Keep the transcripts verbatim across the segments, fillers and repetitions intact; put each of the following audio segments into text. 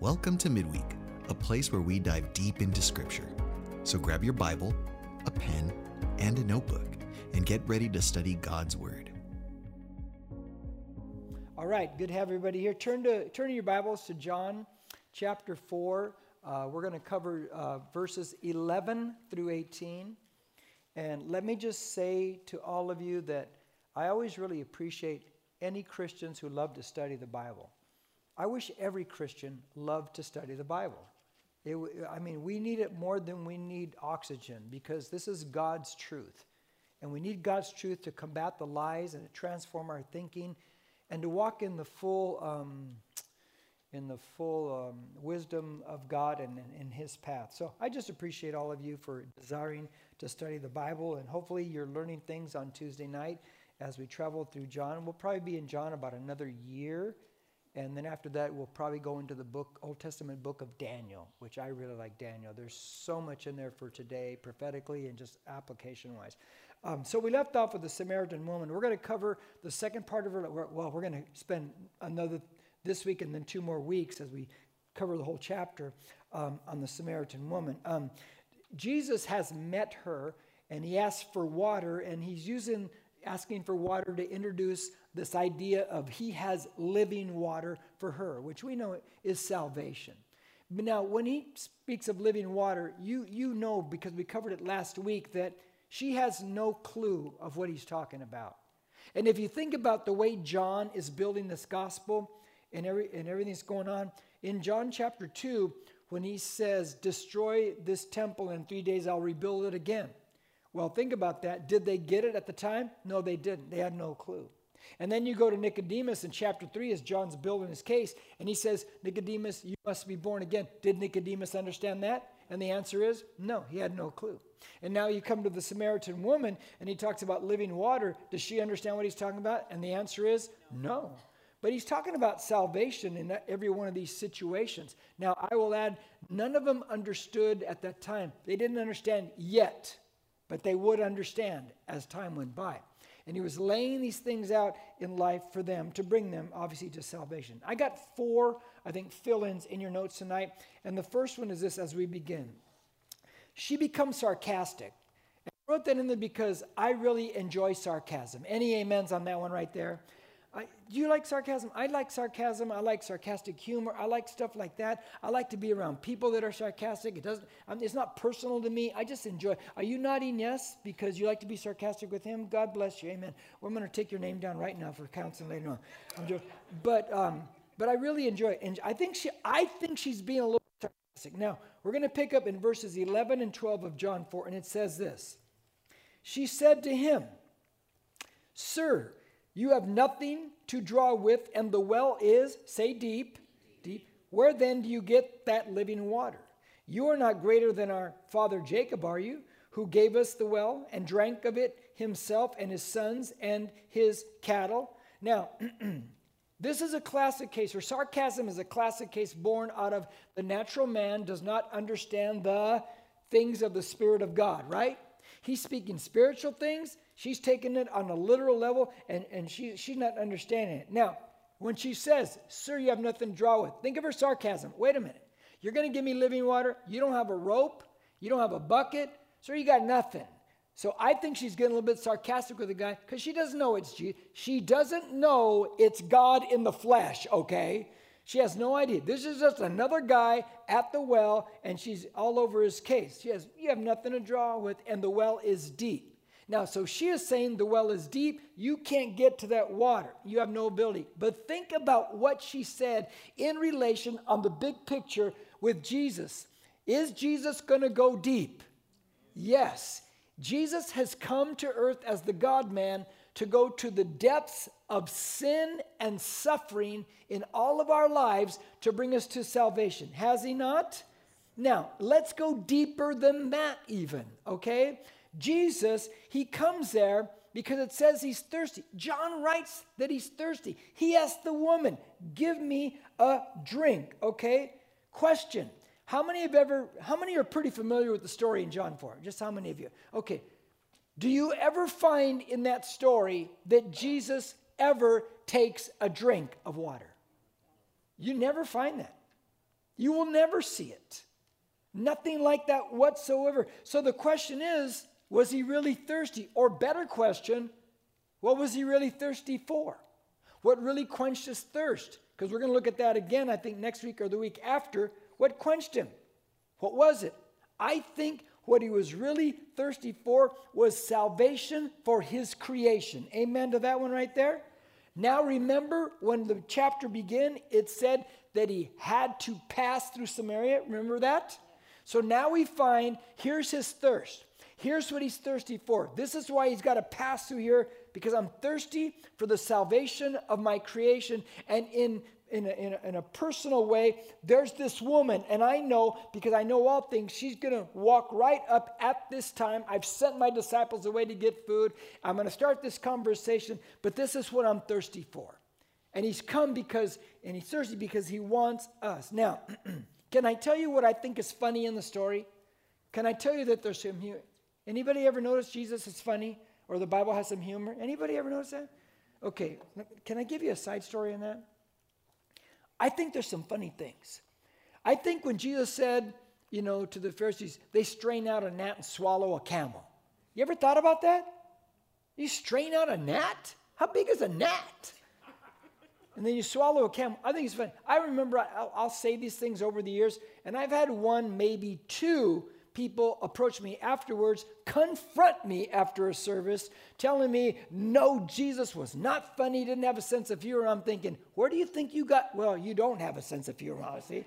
Welcome to Midweek, a place where we dive deep into Scripture. So grab your Bible, a pen, and a notebook, and get ready to study God's Word. All right, good to have everybody here. Turn to turn to your Bibles to John chapter four. Uh, we're going to cover uh, verses eleven through eighteen. And let me just say to all of you that I always really appreciate any Christians who love to study the Bible. I wish every Christian loved to study the Bible. It, I mean, we need it more than we need oxygen, because this is God's truth. And we need God's truth to combat the lies and to transform our thinking and to walk in the full um, in the full um, wisdom of God and in his path. So I just appreciate all of you for desiring to study the Bible, and hopefully you're learning things on Tuesday night as we travel through John. We'll probably be in John about another year, and then after that we'll probably go into the book, Old Testament book of Daniel, which I really like Daniel. There's so much in there for today, prophetically and just application-wise. Um, so we left off with the Samaritan woman. We're going to cover the second part of her. Well, we're going to spend another this week and then two more weeks as we cover the whole chapter um, on the Samaritan woman. Um, Jesus has met her, and he asks for water, and he's using... asking for water to introduce this idea of he has living water for her, which we know is salvation. Now, when he speaks of living water, you, you know, because we covered it last week, that she has no clue of what he's talking about. And if you think about the way John is building this gospel and, every, and everything that's going on, in John chapter two, when he says, destroy this temple, in three days I'll rebuild it again. Well, think about that. Did they get it at the time? No, they didn't. They had no clue. And then you go to Nicodemus in chapter three as John's building his case, and he says, Nicodemus, you must be born again. Did Nicodemus understand that? And the answer is no, he had no clue. And now you come to the Samaritan woman, and he talks about living water. Does she understand what he's talking about? And the answer is no. But he's talking about salvation in every one of these situations. Now, I will add, none of them understood at that time. They didn't understand yet. But they would understand as time went by. And he was laying these things out in life for them to bring them, obviously, to salvation. I got four, I think, fill-ins in your notes tonight. And the first one is this as we begin. She becomes sarcastic. And I wrote that in there because I really enjoy sarcasm. Any amens on that one right there? I, do you like sarcasm? I like sarcasm. I like sarcastic humor. I like stuff like that. I like to be around people that are sarcastic. It doesn't. I mean, it's not personal to me. I just enjoy. Are you nodding yes because you like to be sarcastic with him? God bless you. Amen. Well, I'm going to take your name down right now for counseling later on. I'm joking. But um, but I really enjoy it, and I think she. I think she's being a little sarcastic. Now we're going to pick up in verses eleven and twelve of John four, and it says this. She said to him, "Sir, you have nothing to draw with, and the well is," say deep, deep. "Where then do you get that living water? You are not greater than our father Jacob, are you, who gave us the well and drank of it himself and his sons and his cattle?" Now, this is a classic case, or sarcasm is a classic case born out of the natural man does not understand the things of the Spirit of God, right? He's speaking spiritual things. She's taking it on a literal level, and, and she, she's not understanding it. Now, when she says, "Sir, you have nothing to draw with," think of her sarcasm. Wait a minute. You're going to give me living water. You don't have a rope. You don't have a bucket. Sir, you got nothing. So I think she's getting a little bit sarcastic with the guy because she doesn't know it's Jesus. She doesn't know it's God in the flesh, okay? She has no idea. This is just another guy at the well, and she's all over his case. She has, "You have nothing to draw with, and the well is deep." Now, so she is saying the well is deep. You can't get to that water. You have no ability. But think about what she said in relation on the big picture with Jesus. Is Jesus going to go deep? Yes. Jesus has come to earth as the God-man to go to the depths of sin and suffering in all of our lives to bring us to salvation. Has he not? Now, let's go deeper than that even, okay? Jesus, he comes there because it says he's thirsty. John writes that he's thirsty. He asked the woman, "Give me a drink," okay? Question, how many have ever, how many are pretty familiar with the story in John four? Just how many of you? Okay, do you ever find in that story that Jesus ever takes a drink of water? You never find that. You will never see it. Nothing like that whatsoever. So the question is, was he really thirsty? Or better question, what was he really thirsty for? What really quenched his thirst? Because we're going to look at that again, I think, next week or the week after. What quenched him? What was it? I think what he was really thirsty for was salvation for his creation. Amen to that one right there? Now remember, when the chapter began, it said that he had to pass through Samaria. Remember that? So now we find, here's his thirst. Here's what he's thirsty for. This is why he's got to pass through here, because I'm thirsty for the salvation of my creation. And in, in, a, in, a, in a personal way, there's this woman, and I know, because I know all things, she's going to walk right up at this time. I've sent my disciples away to get food. I'm going to start this conversation, but this is what I'm thirsty for. And he's come because, and he's thirsty because he wants us. Now, can I tell you what I think is funny in the story? Can I tell you that there's some humor? Anybody ever notice Jesus is funny or the Bible has some humor? Anybody ever notice that? Okay, can I give you a side story on that? I think there's some funny things. I think when Jesus said, you know, to the Pharisees, they strain out a gnat and swallow a camel. You ever thought about that? You strain out a gnat? How big is a gnat? And then you swallow a camel. I think it's funny. I remember I'll, I'll say these things over the years, and I've had one, maybe two people approach me afterwards, confront me after a service, telling me, no, Jesus was not funny, didn't have a sense of humor. And I'm thinking, where do you think you got? Well, you don't have a sense of humor, honestly.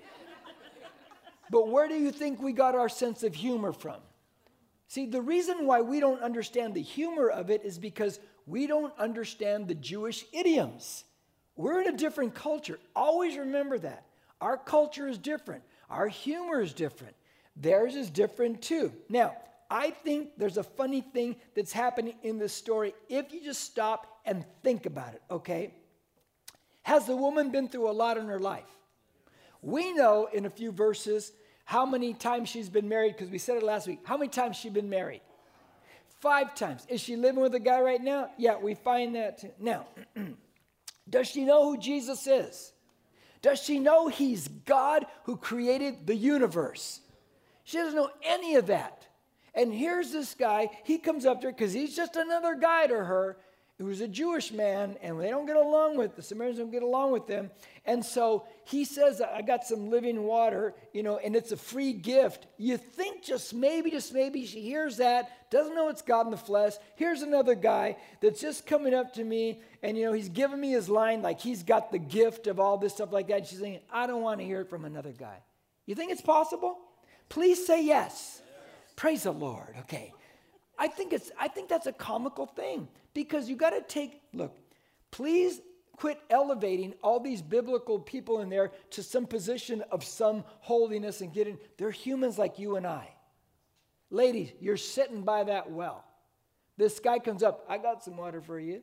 But where do you think we got our sense of humor from? See, the reason why we don't understand the humor of it is because we don't understand the Jewish idioms. We're in a different culture. Always remember that. Our culture is different. Our humor is different. Theirs is different too. Now, I think there's a funny thing that's happening in this story if you just stop and think about it, okay? Has the woman been through a lot in her life? We know in a few verses how many times she's been married, because we said it last week. How many times she's been married? Five times. Is she living with a guy right now? Yeah, we find that too. Now, does she know who Jesus is? Does she know he's God who created the universe? She doesn't know any of that. And here's this guy. He comes up to her because he's just another guy to her who's a Jewish man, and they don't get along with, the Samaritans don't get along with them. And so he says, I got some living water, you know, and it's a free gift. You think just maybe, just maybe she hears that, doesn't know it's God in the flesh. Here's another guy that's just coming up to me, and, you know, he's giving me his line like he's got the gift of all this stuff like that. And she's thinking, I don't want to hear it from another guy. You think it's possible? Please say yes. Yes. Praise the Lord. Okay. I think it's I think that's a comical thing, because you got to take, look, please quit elevating all these biblical people in there to some position of some holiness and getting, they're humans like you and I. Ladies, you're sitting by that well. This guy comes up, I got some water for you.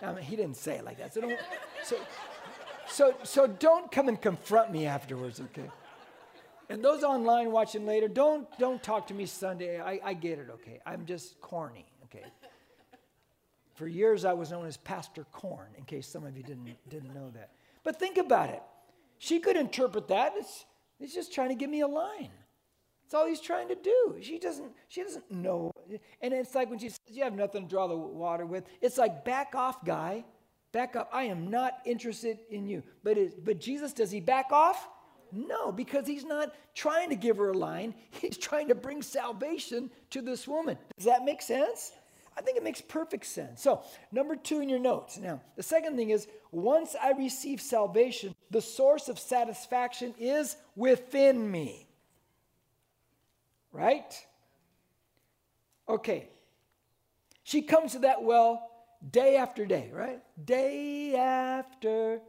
I mean, he didn't say it like that. So don't so So, so don't come and confront me afterwards, okay? And those online watching later, don't don't talk to me Sunday. I, I get it, okay? I'm just corny, okay? For years, I was known as Pastor Corn, in case some of you didn't didn't know that. But think about it. She could interpret that. It's, he's just trying to give me a line. That's all he's trying to do. She doesn't she doesn't know. And it's like when she says, you have nothing to draw the water with. It's like, back off, guy. Back up. I am not interested in you. But it, but Jesus, does he back off? No, because he's not trying to give her a line. He's trying to bring salvation to this woman. Does that make sense? I think it makes perfect sense. So, number two in your notes. Now, the second thing is, once I receive salvation, the source of satisfaction is within me. Right? Okay. She comes to that well day after day, right? Day after.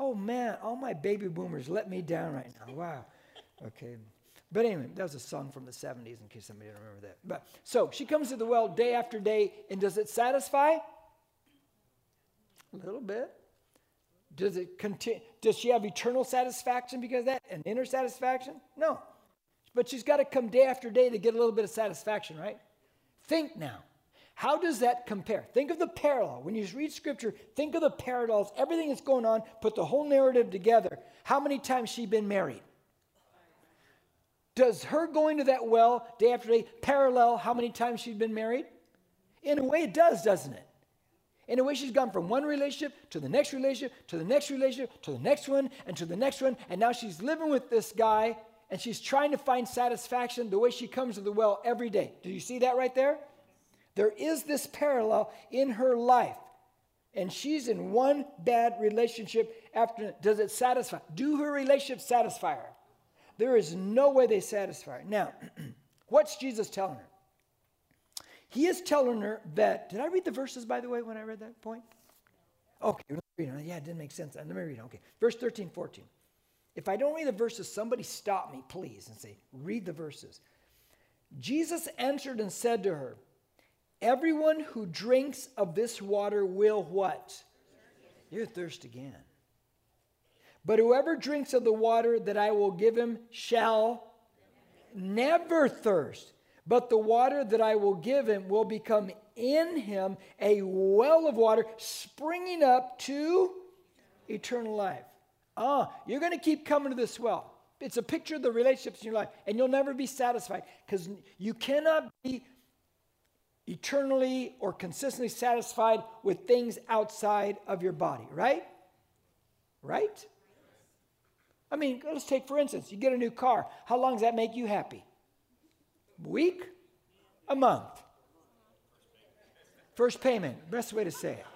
Oh, man, all my baby boomers let me down right now. Wow. Okay. But anyway, that was a song from the seventies, in case somebody didn't remember that. But so she comes to the well day after day, and does it satisfy? A little bit. Does it continue? Does she have eternal satisfaction because of that? An inner satisfaction? No. But she's got to come day after day to get a little bit of satisfaction, right? Think now. How does that compare? Think of the parallel. When you read Scripture, think of the parallels, everything that's going on, put the whole narrative together. How many times has she been married? Does her going to that well day after day parallel how many times she's been married? In a way it does, doesn't it? In a way she's gone from one relationship to the next relationship, to the next relationship, to the next one, and to the next one, and now she's living with this guy, and she's trying to find satisfaction the way she comes to the well every day. Do you see that right there? There is this parallel in her life, and she's in one bad relationship after. Does it satisfy? Do her relationships satisfy her? There is no way they satisfy her. Now, what's Jesus telling her? He is telling her that, did I read the verses, by the way, when I read that point? Okay, let me read it. Yeah, it didn't make sense. Let me read it. Okay, verse thirteen, fourteen. If I don't read the verses, somebody stop me, please, and say, read the verses. Jesus answered and said to her, everyone who drinks of this water will what? You're thirst again. But whoever drinks of the water that I will give him shall never thirst. But the water that I will give him will become in him a well of water springing up to eternal life. Ah, you're going to keep coming to this well. It's a picture of the relationships in your life, and you'll never be satisfied because you cannot be eternally or consistently satisfied with things outside of your body, right? Right? I mean, let's take, for instance, you get a new car. How long does that make you happy? A week? A month? First payment. Best way to say it.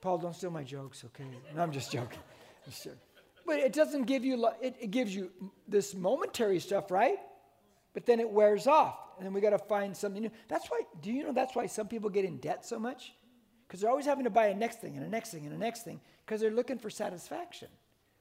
Paul, don't steal my jokes, okay? No, I'm just joking. I'm just joking. But it doesn't give you, it, it gives you this momentary stuff, right? But then it wears off, and then we got to find something new. That's why, do you know that's why some people get in debt so much? Because they're always having to buy a next thing and a next thing and a next thing because they're looking for satisfaction.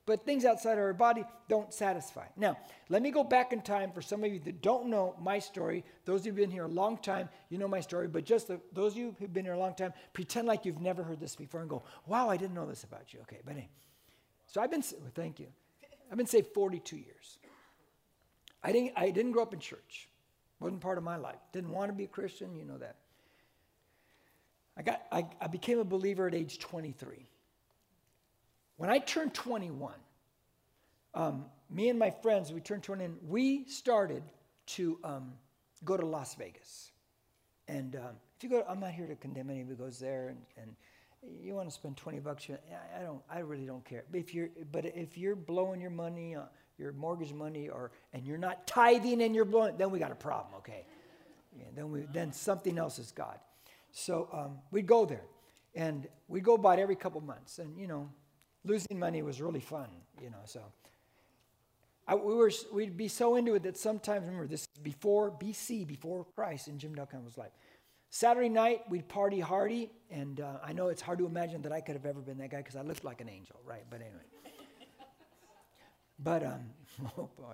But things outside our body don't satisfy. Now, let me go back in time for some of you that don't know my story. Those of you who've been here a long time, you know my story. But just the, those of you who've been here a long time, pretend like you've never heard this before and go, wow, I didn't know this about you. Okay, but anyway. So I've been, well, thank you. I've been saved forty-two years. I didn't, I didn't grow up in church. Wasn't part of my life. Didn't want to be a Christian. You know that. I, got, I, I became a believer at age twenty-three. When I turned twenty-one, um, me and my friends, we turned twenty-one, we started to um, go to Las Vegas. And um, if you go, I'm not here to condemn anyone who goes there, and, and you want to spend twenty bucks, you, I, I don't, I really don't care. But if you're, but if you're blowing your money, uh, your mortgage money, or and you're not tithing and you're blowing, then we got a problem, okay? Yeah, then we, then something else is God. So um, we'd go there, and we'd go about every couple months, and you know, losing money was really fun, you know. So I, we were we'd be so into it that sometimes, remember, this is before B C, before Christ in Jim Duncan's life. Saturday night we'd party hardy, and uh, I know it's hard to imagine that I could have ever been that guy because I looked like an angel, right? But anyway, but um, oh boy,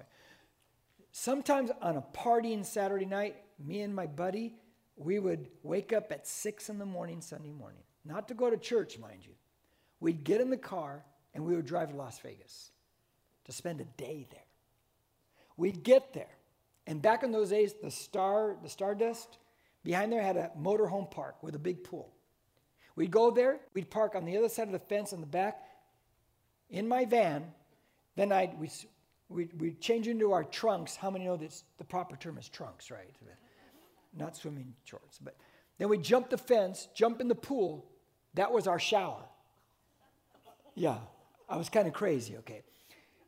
sometimes on a partying Saturday night, me and my buddy, we would wake up at six in the morning, Sunday morning, not to go to church, mind you. We'd get in the car, and we would drive to Las Vegas to spend a day there. We'd get there, and back in those days, the star, the Stardust, behind there had a motorhome park with a big pool. We'd go there. We'd park on the other side of the fence in the back in my van. Then I'd, we, we'd, we'd change into our trunks. How many know that the proper term is trunks, right? Not swimming shorts, but then we jump the fence, jump in the pool. That was our shower. Yeah, I was kind of crazy, okay.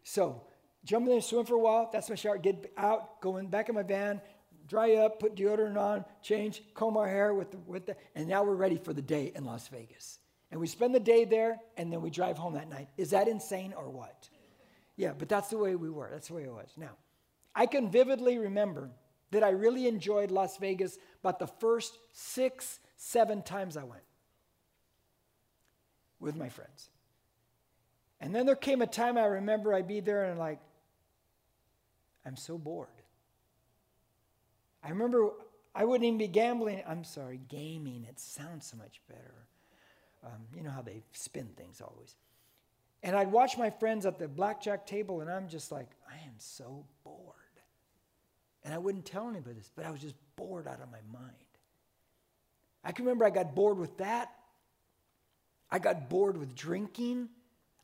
So jump in there, swim for a while. That's my shower. Get out, go in back in my van, dry up, put deodorant on, change, comb our hair with the, with the, and now we're ready for the day in Las Vegas. And we spend the day there, and then we drive home that night. Is that insane or what? Yeah, but that's the way we were. That's the way it was. Now, I can vividly remember that I really enjoyed Las Vegas about the first six, seven times I went with my friends. And then there came a time I remember I'd be there and like, I'm so bored. I remember I wouldn't even be gambling. I'm sorry, gaming. It sounds so much better. Um, you know how they spin things always. And I'd watch my friends at the blackjack table, and I'm just like, I am so bored. And I wouldn't tell anybody this, but I was just bored out of my mind. I can remember I got bored with that. I got bored with drinking.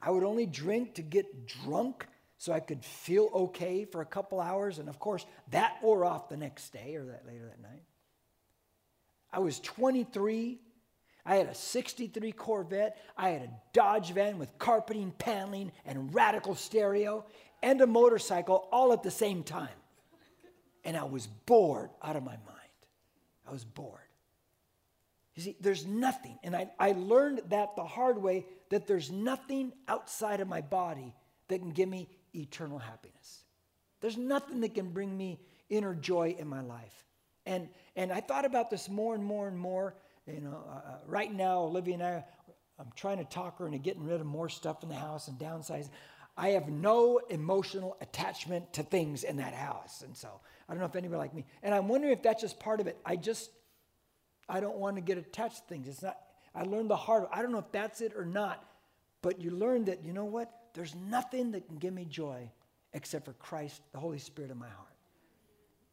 I would only drink to get drunk so I could feel okay for a couple hours. And, of course, that wore off the next day or that later that night. I was twenty-three. I had a sixty-three Corvette. I had a Dodge van with carpeting, paneling, and radical stereo and a motorcycle all at the same time. And I was bored out of my mind. I was bored. You see, there's nothing, and I, I learned that the hard way, that there's nothing outside of my body that can give me eternal happiness. There's nothing that can bring me inner joy in my life. And and I thought about this more and more and more. You know, uh, right now, Olivia and I, I'm trying to talk her into getting rid of more stuff in the house and downsizing. I have no emotional attachment to things in that house. And so I don't know if anybody like me. And I'm wondering if that's just part of it. I just... I don't want to get attached to things. It's not, I learned the hard way. I don't know if that's it or not, but you learn that, you know what? There's nothing that can give me joy except for Christ, the Holy Spirit in my heart.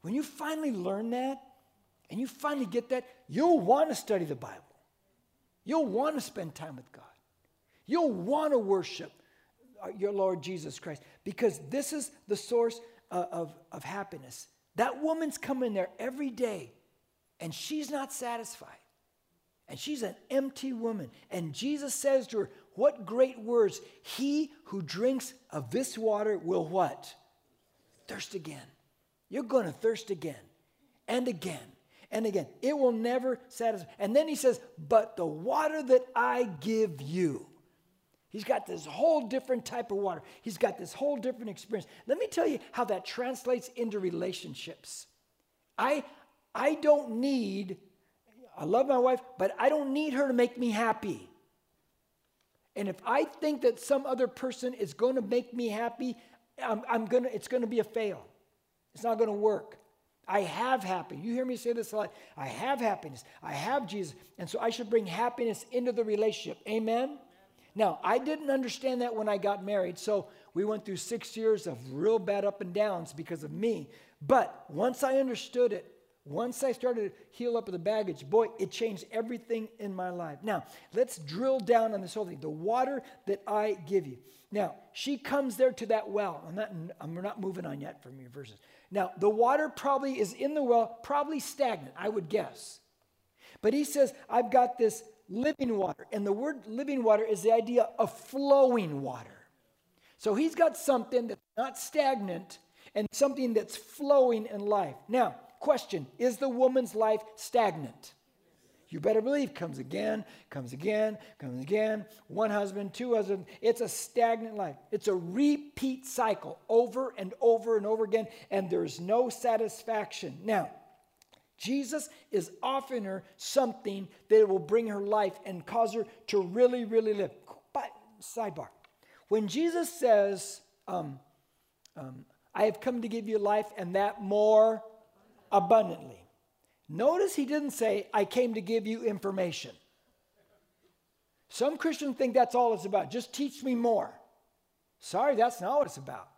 When you finally learn that and you finally get that, you'll want to study the Bible. You'll want to spend time with God. You'll want to worship your Lord Jesus Christ because this is the source of, of, of happiness. That woman's coming there every day. And she's not satisfied. And she's an empty woman. And Jesus says to her, what great words. He who drinks of this water will what? Thirst again. You're going to thirst again and again and again. It will never satisfy. And then he says, but the water that I give you. He's got this whole different type of water. He's got this whole different experience. Let me tell you how that translates into relationships. I... I don't need, I love my wife, but I don't need her to make me happy. And if I think that some other person is going to make me happy, I'm, I'm gonna, it's going to be a fail. It's not going to work. I have happiness. You hear me say this a lot. I have happiness. I have Jesus. And so I should bring happiness into the relationship. Amen? Now, I didn't understand that when I got married, so we went through six years of real bad up and downs because of me. But once I understood it, once I started to heal up with the baggage, boy, it changed everything in my life. Now, let's drill down on this whole thing. The water that I give you. Now, she comes there to that well. I'm not, I'm not moving on yet from your verses. Now, the water probably is in the well, probably stagnant, I would guess. But he says, I've got this living water. And the word living water is the idea of flowing water. So he's got something that's not stagnant and something that's flowing in life. Now, question, is the woman's life stagnant? You better believe, comes again, comes again, comes again, one husband, two husbands. It's a stagnant life. It's a repeat cycle over and over and over again, and there's no satisfaction. Now, Jesus is offering her something that will bring her life and cause her to really, really live. But, sidebar, when Jesus says, um, um, I have come to give you life and that more abundantly. Notice he didn't say, I came to give you information. Some Christians think that's all it's about. Just teach me more. Sorry, that's not what it's about.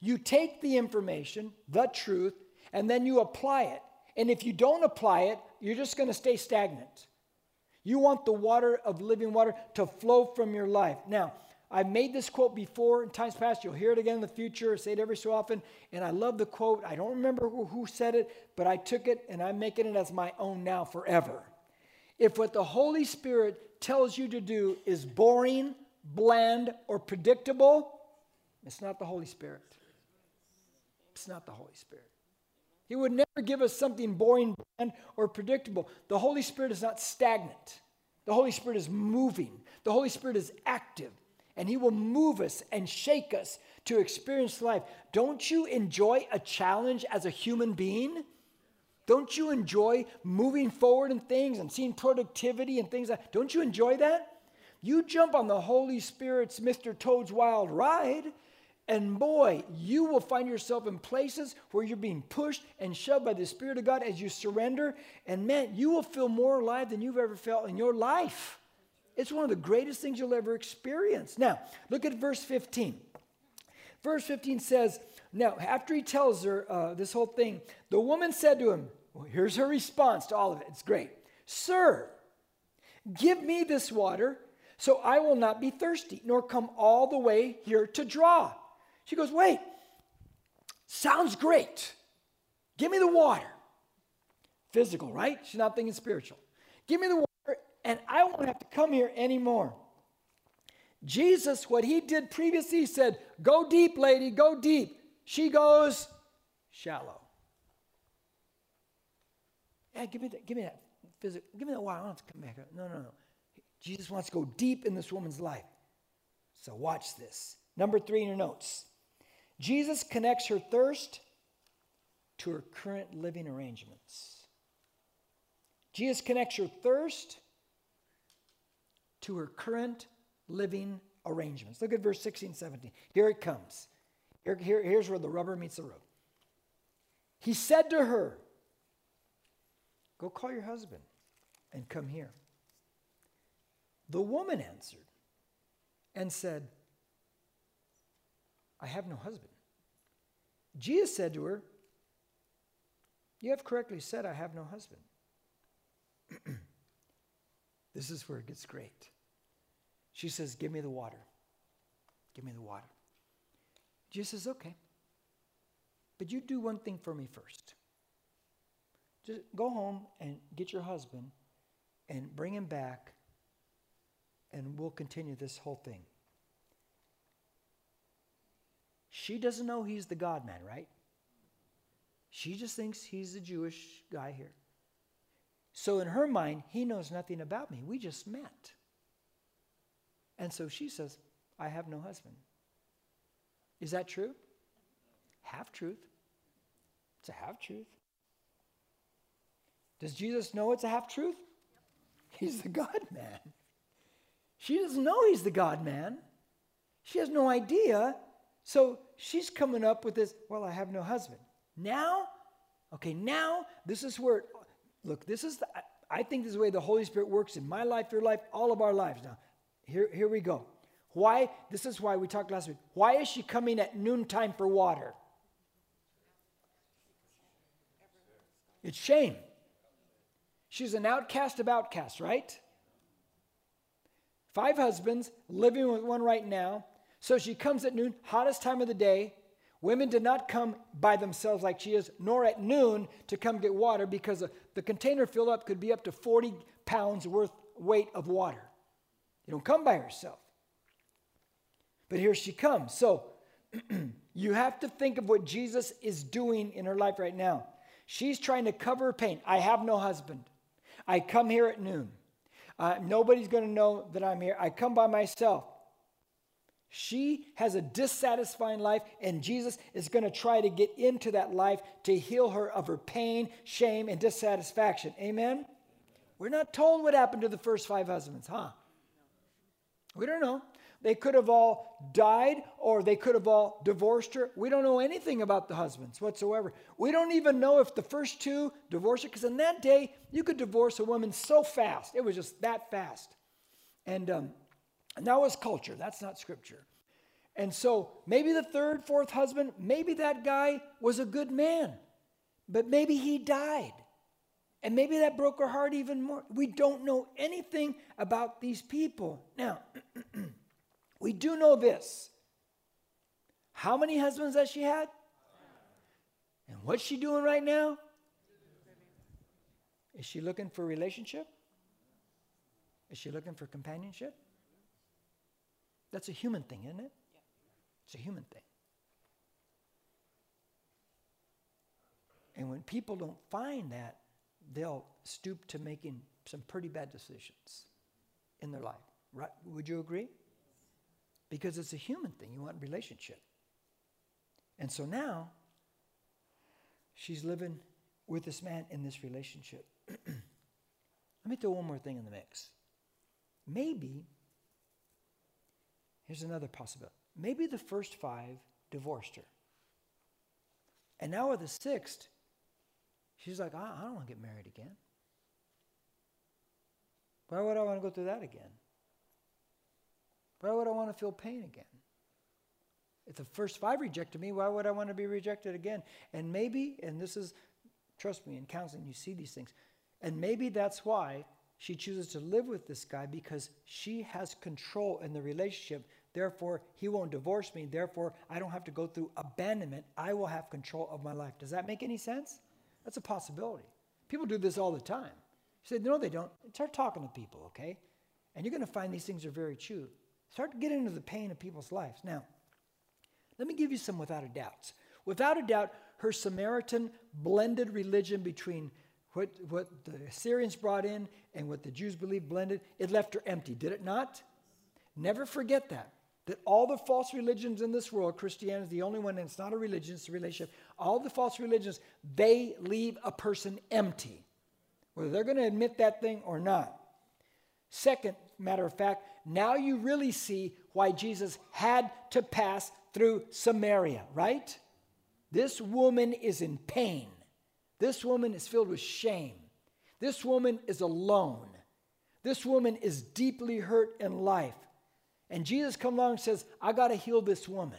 You take the information, the truth, and then you apply it. And if you don't apply it, you're just going to stay stagnant. You want the water of living water to flow from your life. Now, I've made this quote before in times past. You'll hear it again in the future. I say it every so often. And I love the quote. I don't remember who, who said it, but I took it and I'm making it as my own now forever. If what the Holy Spirit tells you to do is boring, bland, or predictable, it's not the Holy Spirit. It's not the Holy Spirit. He would never give us something boring, bland, or predictable. The Holy Spirit is not stagnant. The Holy Spirit is moving. The Holy Spirit is active. And he will move us and shake us to experience life. Don't you enjoy a challenge as a human being? Don't you enjoy moving forward in things and seeing productivity and things like that? Don't you enjoy that? You jump on the Holy Spirit's Mister Toad's wild ride, and boy, you will find yourself in places where you're being pushed and shoved by the Spirit of God as you surrender. And man, you will feel more alive than you've ever felt in your life. It's one of the greatest things you'll ever experience. Now, look at verse fifteen. Verse fifteen says, now after he tells her uh, this whole thing, the woman said to him, well, here's her response to all of it. It's great. Sir, give me this water so I will not be thirsty, nor come all the way here to draw. She goes, wait, sounds great. Give me the water. Physical, right? She's not thinking spiritual. Give me the water and I won't have to come here anymore. Jesus, what he did previously, he said, go deep, lady, go deep. She goes shallow. Yeah, give me that, give me that physical, give me that water. I don't have to come back. No, no, no. Jesus wants to go deep in this woman's life. So watch this. Number three in your notes. Jesus connects her thirst to her current living arrangements. Jesus connects her thirst to her current living arrangements. Look at verse sixteen, seventeen. Here it comes. Here, here, here's where the rubber meets the road. He said to her, go call your husband and come here. The woman answered and said, I have no husband. Jesus said to her, you have correctly said, I have no husband. This is where it gets great. She says, give me the water. Give me the water. Jesus says, okay. But you do one thing for me first. Just go home and get your husband and bring him back, and we'll continue this whole thing. She doesn't know he's the God man, right? She just thinks he's the Jewish guy here. So in her mind, he knows nothing about me. We just met. And so she says, I have no husband. Is that true? Half truth. It's a half truth. Does Jesus know it's a half truth? He's the God man. She doesn't know he's the God man. She has no idea. So she's coming up with this, well, I have no husband. Now, okay, now this is where, look, this is, the, I think this is the way the Holy Spirit works in my life, your life, all of our lives now. Here, here we go. Why? This is why we talked last week. Why is she coming at noontime for water? It's shame. She's an outcast of outcasts, right? Five husbands, living with one right now. So she comes at noon, hottest time of the day. Women did not come by themselves like she is, nor at noon to come get water, because the container filled up could be up to forty pounds worth weight of water. You don't come by herself. But here she comes. So you have to think of what Jesus is doing in her life right now. She's trying to cover her pain. I have no husband. I come here at noon. Uh, nobody's going to know that I'm here. I come by myself. She has a dissatisfying life, and Jesus is going to try to get into that life to heal her of her pain, shame, and dissatisfaction. Amen? We're not told what happened to the first five husbands, huh? We don't know. They could have all died, or they could have all divorced her. We don't know anything about the husbands whatsoever. We don't even know if the first two divorced her, because in that day, you could divorce a woman so fast. It was just that fast. And um, and that was culture. That's not scripture. And so maybe the third, fourth husband, maybe that guy was a good man, but maybe he died. And maybe that broke her heart even more. We don't know anything about these people. Now, we do know this. How many husbands has she had? And what's she doing right now? Is she looking for a relationship? Is she looking for companionship? That's a human thing, isn't it? It's a human thing. And when people don't find that, they'll stoop to making some pretty bad decisions in their life. Right? Would you agree? Because it's a human thing. You want a relationship. And so now, she's living with this man in this relationship. Let me throw one more thing in the mix. Maybe, here's another possibility. Maybe the first five divorced her. And now with the sixth, she's like, I, I don't want to get married again. Why would I want to go through that again? Why would I want to feel pain again? If the first five rejected me, why would I want to be rejected again? And maybe, and this is, trust me, in counseling you see these things, and maybe that's why she chooses to live with this guy, because she has control in the relationship. Therefore, he won't divorce me. Therefore, I don't have to go through abandonment. I will have control of my life. Does that make any sense? That's a possibility. People do this all the time. You say, no, they don't. Start talking to people, okay? And you're going to find these things are very true. Start getting into the pain of people's lives. Now, let me give you some without a doubt. Without a doubt, her Samaritan blended religion between what, what the Assyrians brought in and what the Jews believed blended. It left her empty, did it not? Never forget that. That all the false religions in this world, Christianity is the only one, and it's not a religion, it's a relationship. All the false religions, they leave a person empty, whether they're going to admit that thing or not. Second, matter of fact, now you really see why Jesus had to pass through Samaria, right? This woman is in pain. This woman is filled with shame. This woman is alone. This woman is deeply hurt in life. And Jesus comes along and says, I got to heal this woman.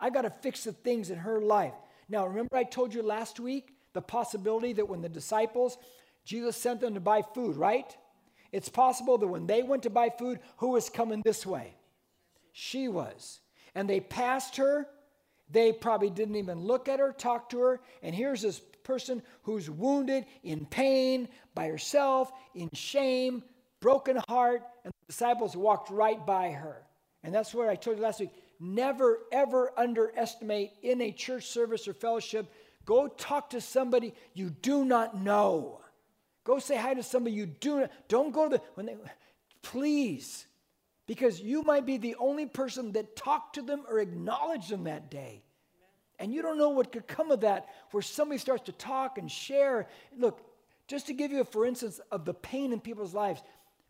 I got to fix the things in her life. Now, remember I told you last week the possibility that when the disciples, Jesus sent them to buy food, right? It's possible that when they went to buy food, who was coming this way? She was. And they passed her. They probably didn't even look at her, talk to her. And here's this person who's wounded, in pain, by herself, in shame, broken heart, and the disciples walked right by her. And that's what I told you last week. Never, ever underestimate in a church service or fellowship. Go talk to somebody you do not know. Go say hi to somebody you do not. Don't go to the, when they, please, because you might be the only person that talked to them or acknowledged them that day. And you don't know what could come of that, where somebody starts to talk and share. Look, just to give you a for instance of the pain in people's lives,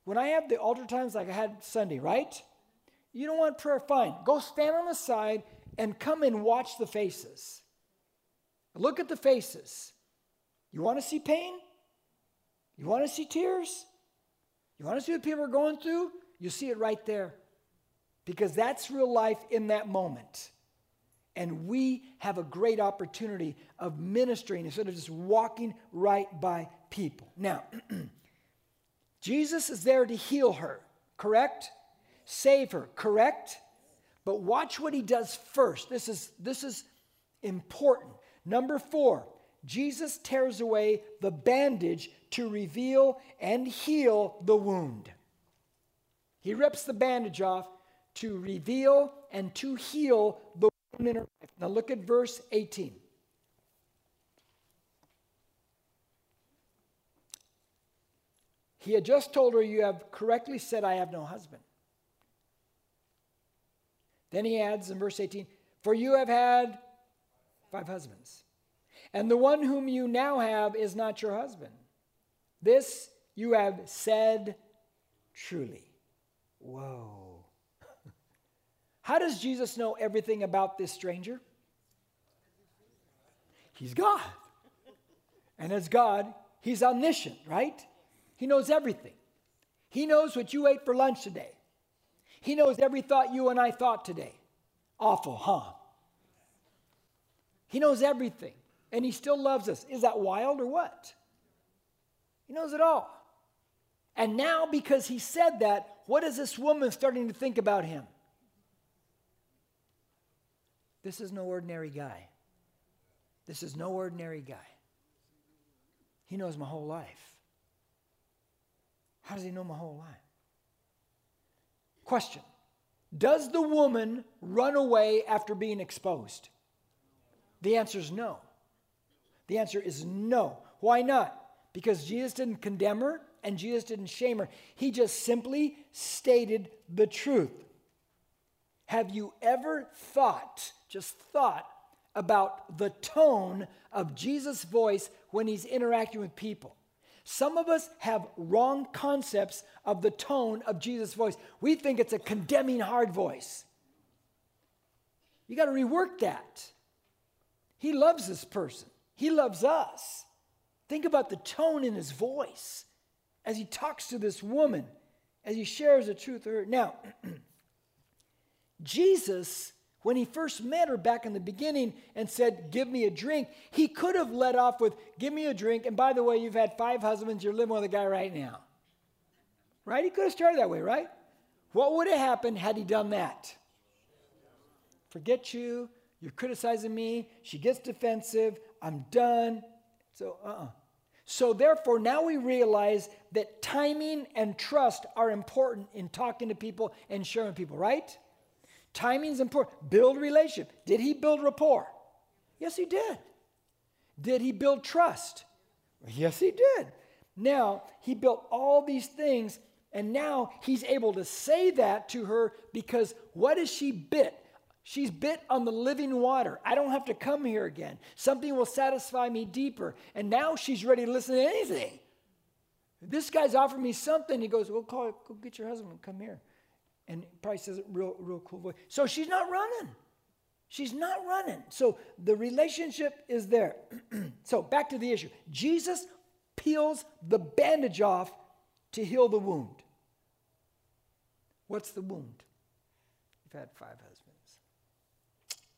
when I have the altar times like I had Sunday, right? You don't want prayer, fine. Go stand on the side and come and watch the faces. Look at the faces. You want to see pain? You want to see tears? You want to see what people are going through? You see it right there. Because that's real life in that moment. And we have a great opportunity of ministering instead of just walking right by people. Now, Jesus is there to heal her, correct? Save her, correct? But watch what he does first. This is, this is important. Number four, Jesus tears away the bandage to reveal and heal the wound. He rips the bandage off to reveal and to heal the wound in her life. Now look at verse eighteen. He had just told her, you have correctly said, I have no husband. Then he adds in verse eighteen, for you have had five husbands, and the one whom you now have is not your husband. This you have said truly. Whoa. How does Jesus know everything about this stranger? He's God. And as God, he's omniscient, right? He knows everything. He knows what you ate for lunch today. He knows every thought you and I thought today. Awful, huh? He knows everything, and he still loves us. Is that wild or what? He knows it all. And now, because he said that, what is this woman starting to think about him? This is no ordinary guy. This is no ordinary guy. He knows my whole life. How does he know my whole life? Question. Does the woman run away after being exposed? The answer is no. The answer is no. Why not? Because Jesus didn't condemn her and Jesus didn't shame her. He just simply stated the truth. Have you ever thought, just thought, about the tone of Jesus' voice when he's interacting with people? Some of us have wrong concepts of the tone of Jesus' voice. We think it's a condemning, hard voice. You got to rework that. He loves this person. He loves us. Think about the tone in his voice as he talks to this woman, as he shares the truth with her. Now, Jesus When he first met her back in the beginning and said, give me a drink, he could have led off with, give me a drink, and by the way, you've had five husbands, you're living with a guy right now. Right? He could have started that way, right? What would have happened had he done that? Forget you, you're criticizing me, she gets defensive, I'm done. So, uh-uh. So therefore, now we realize that timing and trust are important in talking to people and sharing people, right? Timing's important. Build relationship. Did he build rapport? Yes, he did. Did he build trust? Yes, he did. Now, he built all these things, and now he's able to say that to her because what is she bit? She's bit on the living water. I don't have to come here again. Something will satisfy me deeper. And now she's ready to listen to anything. This guy's offered me something. He goes, well, call, go get your husband and come here. And probably says it real, real cool voice. So she's not running. She's not running. So the relationship is there. So back to the issue. Jesus peels the bandage off to heal the wound. What's the wound? You've had five husbands.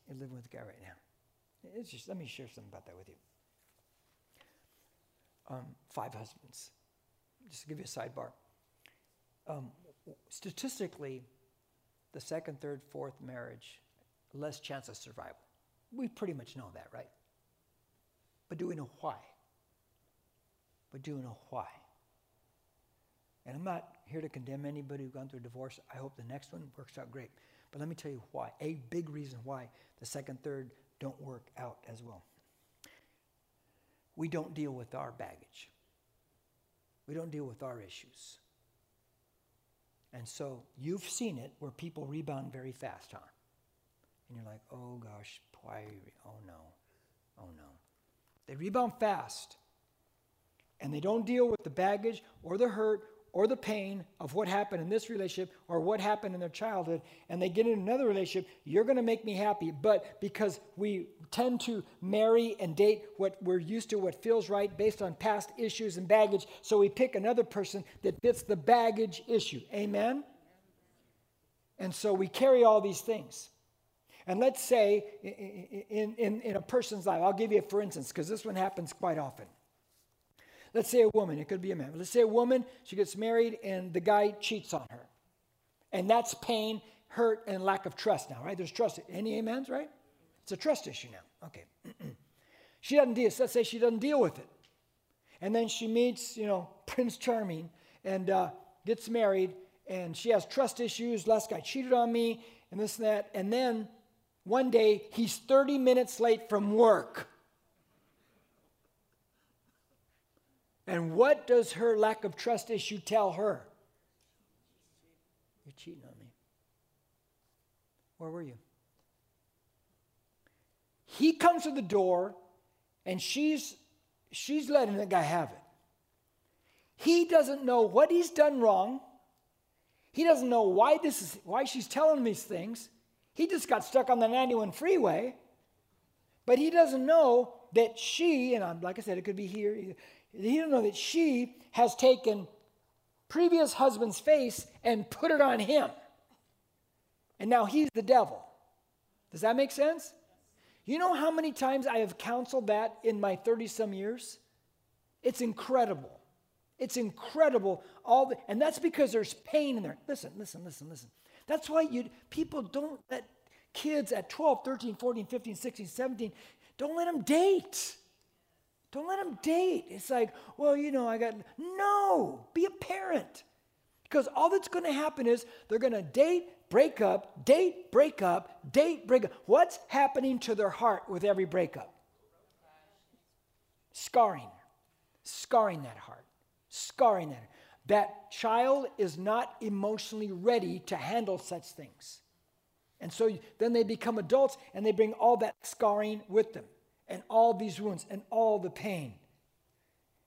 You're living with a guy right now. It's just, let me share something about that with you. Um, five husbands. Just to give you a sidebar. Um, Statistically, the second, third, fourth marriage, less chance of survival. We pretty much know that, right? But do we know why? But do we know why? And I'm not here to condemn anybody who's gone through a divorce. I hope the next one works out great. But let me tell you why. A big reason why the second, third don't work out as well. We don't deal with our baggage. We don't deal with our issues. And so you've seen it where people rebound very fast, huh? And you're like, oh gosh, why? Oh no, oh no. They rebound fast and they don't deal with the baggage or the hurt or the pain of what happened in this relationship or what happened in their childhood, and they get in another relationship, you're gonna make me happy, but because we tend to marry and date what we're used to, what feels right based on past issues and baggage, so we pick another person that fits the baggage issue, amen? And so we carry all these things. And let's say in, in, in a person's life, I'll give you a for instance, because this one happens quite often. Let's say a woman, it could be a man. Let's say a woman, she gets married and the guy cheats on her. And that's pain, hurt, and lack of trust now, right? There's trust. Any amens, right? It's a trust issue now. Okay. She doesn't deal, let's say she doesn't deal with it. And then she meets, you know, Prince Charming and uh, gets married and she has trust issues. Last guy cheated on me and this and that. And then one day he's thirty minutes late from work. And what does her lack of trust issue tell her? You're cheating on me. Where were you? He comes to the door, and she's, she's letting the guy have it. He doesn't know what he's done wrong. He doesn't know why this is why she's telling him these things. He just got stuck on the ninety-one freeway, but he doesn't know that she, and I'm, like I said, it could be here either, he doesn't know that she has taken previous husband's face and put it on him. And now he's the devil. Does that make sense? You know how many times I have counseled that in my thirty-some years? It's incredible. It's incredible. All the, and that's because there's pain in there. Listen, listen, listen, listen. That's why you people don't let kids at twelve, thirteen, fourteen, fifteen, sixteen, seventeen, don't let them date. Don't let them date. It's like, well, you know, I got, no, be a parent. Because all that's going to happen is they're going to date, break up, date, break up, date, break up. What's happening to their heart with every breakup? Scarring. Scarring that heart. Scarring that heart. That child is not emotionally ready to handle such things. And so then they become adults and they bring all that scarring with them. And all these wounds, and all the pain.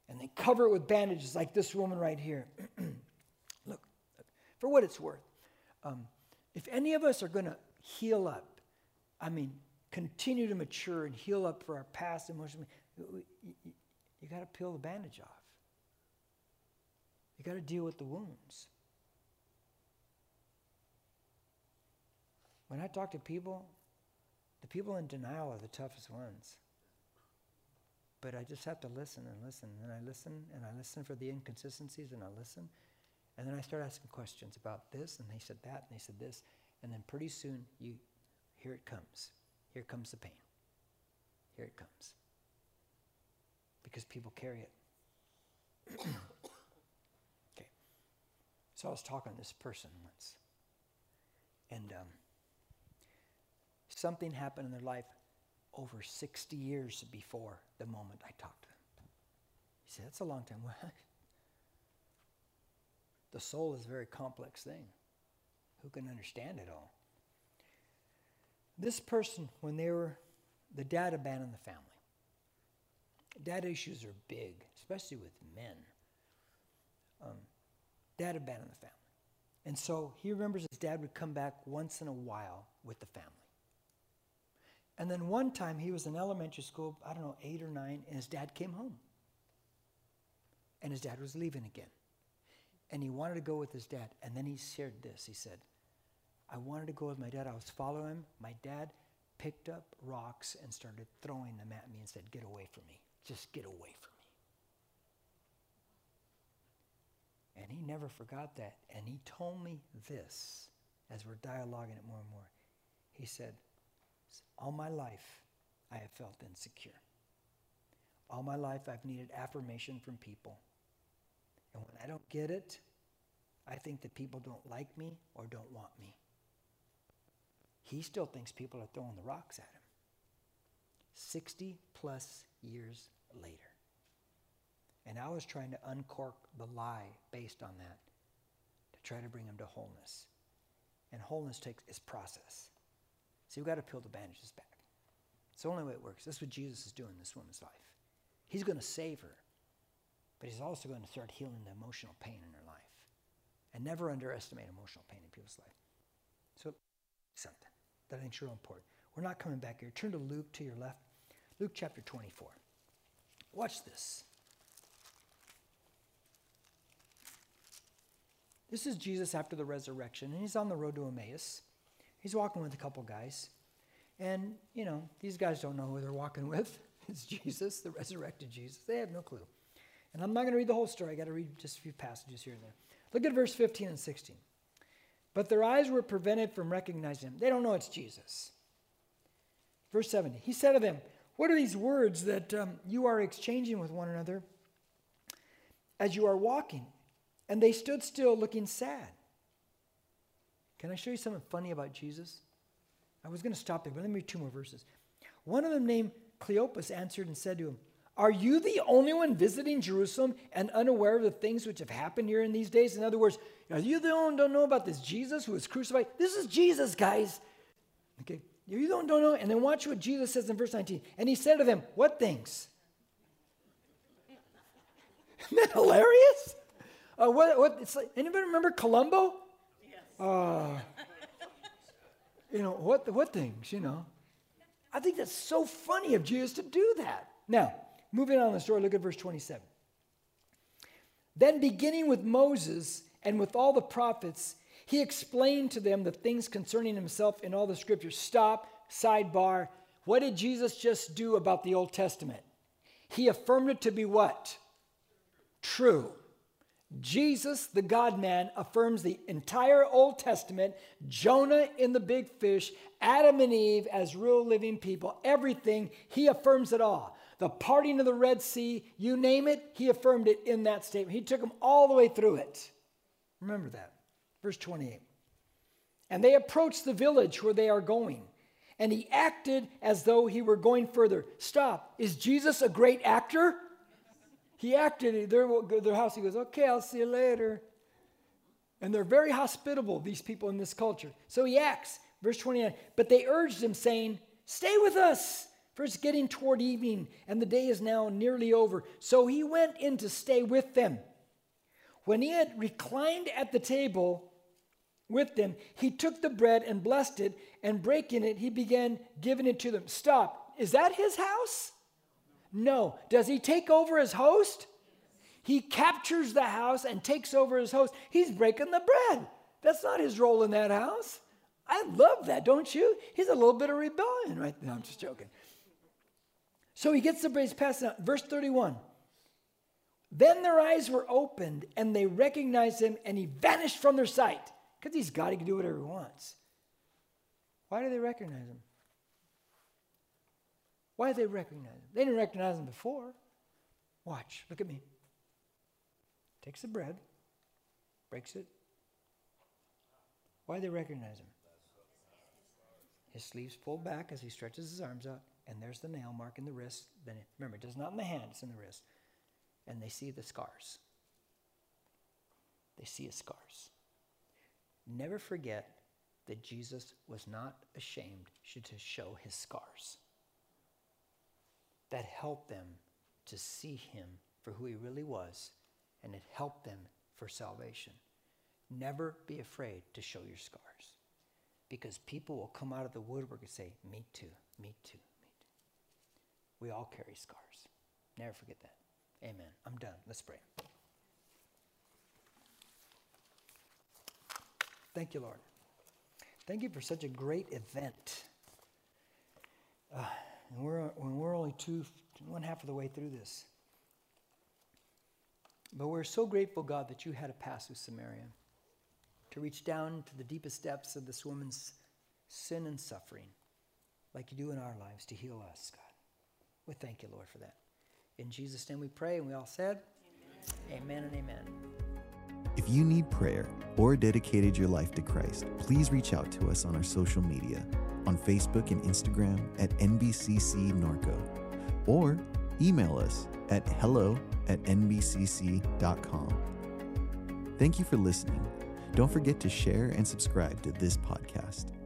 And they cover it with bandages like this woman right here. Look, for what it's worth, um, if any of us are going to heal up, I mean, continue to mature and heal up for our past emotions, you, you, you got to peel the bandage off. You got to deal with the wounds. When I talk to people, The people in denial are the toughest ones. But I just have to listen and listen. And I listen and I listen for the inconsistencies and I listen. And then I start asking questions about this, and they said that, and they said this. And then pretty soon, you, here it comes. Here comes the pain. Here it comes. Because people carry it. Okay. So I was talking to this person once. And um, something happened in their life over sixty years before the moment I talked to them. You say, that's a long time. Well, the soul is a very complex thing. Who can understand it all? This person, when they were, the dad abandoned the family. Dad issues are big, especially with men. Um, dad abandoned the family. And so he remembers his dad would come back once in a while with the family. And then one time he was in elementary school, I don't know, eight or nine, and his dad came home. And his dad was leaving again. And he wanted to go with his dad. And then he shared this. He said, I wanted to go with my dad. I was following him. My dad picked up rocks and started throwing them at me and said, get away from me. Just get away from me. And he never forgot that. And he told me this as we're dialoguing it more and more. He said, all my life, I have felt insecure. All my life, I've needed affirmation from people. And when I don't get it, I think that people don't like me or don't want me. He still thinks people are throwing the rocks at him. sixty plus years later. And I was trying to uncork the lie based on that to try to bring him to wholeness. And wholeness takes its process. So you've got to peel the bandages back. It's the only way it works. That's what Jesus is doing in this woman's life. He's going to save her. But he's also going to start healing the emotional pain in her life. And never underestimate emotional pain in people's life. So something that I think is real important. We're not coming back here. Turn to Luke to your left. Luke chapter twenty-four. Watch this. This is Jesus after the resurrection. And he's on the road to Emmaus. He's walking with a couple guys. And, you know, these guys don't know who they're walking with. It's Jesus, the resurrected Jesus. They have no clue. And I'm not going to read the whole story. I got to read just a few passages here and there. Look at verse fifteen and sixteen. But their eyes were prevented from recognizing him. They don't know it's Jesus. Verse seventy. He said to them, what are these words that um, you are exchanging with one another as you are walking? And they stood still looking sad. Can I show you something funny about Jesus? I was going to stop there, but let me read two more verses. One of them named Cleopas answered and said to him, are you the only one visiting Jerusalem and unaware of the things which have happened here in these days? In other words, are you the only one who don't know about this Jesus who was crucified? This is Jesus, guys. Okay, you don't don't know. And then watch what Jesus says in verse nineteen. And he said to them, what things? Isn't that hilarious? Uh, what? What? It's like, anybody remember Columbo? Yes. Uh, you know what? What things? You know, I think that's so funny of Jesus to do that. Now, moving on in the story, look at verse twenty-seven. Then beginning with Moses and with all the prophets, he explained to them the things concerning himself in all the scriptures. Stop, sidebar. What did Jesus just do about the Old Testament? He affirmed it to be what? True. Jesus, the God-man, affirms the entire Old Testament, Jonah in the big fish, Adam and Eve as real living people, everything, he affirms it all. The parting of the Red Sea, you name it, he affirmed it in that statement. He took them all the way through it. Remember that. Verse twenty-eight. And they approached the village where they are going, and he acted as though he were going further. Stop. Is Jesus a great actor? He acted, their, their house, he goes, okay, I'll see you later. And they're very hospitable, these people in this culture. So he acts, verse twenty-nine, but they urged him, saying, stay with us, for it's getting toward evening, and the day is now nearly over. So he went in to stay with them. When he had reclined at the table with them, he took the bread and blessed it, and breaking it, he began giving it to them. Stop. Is that his house? No. Does he take over as host? He captures the house and takes over as host. He's breaking the bread. That's not his role in that house. I love that, don't you? He's a little bit of rebellion right now. I'm just joking. So he gets the brace passed out. Verse thirty-one. Then their eyes were opened, and they recognized him, and he vanished from their sight. Because he's got to do whatever he wants. Why do they recognize him? Why did they recognize him? They didn't recognize him before. Watch. Look at me. Takes the bread, breaks it. Why did they recognize him? His sleeves pulled back as he stretches his arms out, and there's the nail mark in the wrist. Then remember, it does not in the hand, it's in the wrist. And they see the scars. They see his scars. Never forget that Jesus was not ashamed to show his scars. That helped them to see him for who he really was, and it helped them for salvation. Never be afraid to show your scars, because people will come out of the woodwork and say, me too, me too, me too. We all carry scars. Never forget that. Amen. I'm done. Let's pray. Thank you, Lord. Thank you for such a great event. Uh, and we're, we're only two, one half of the way through this. But we're so grateful, God, that you had to pass through Samaria to reach down to the deepest depths of this woman's sin and suffering, like you do in our lives, to heal us, God. We thank you, Lord, for that. In Jesus' name we pray, and we all said, amen, amen and amen. If you need prayer or dedicated your life to Christ, please reach out to us on our social media, on Facebook and Instagram at N B C C Norco, or email us at hello at N B C C dot com. Thank you for listening. Don't forget to share and subscribe to this podcast.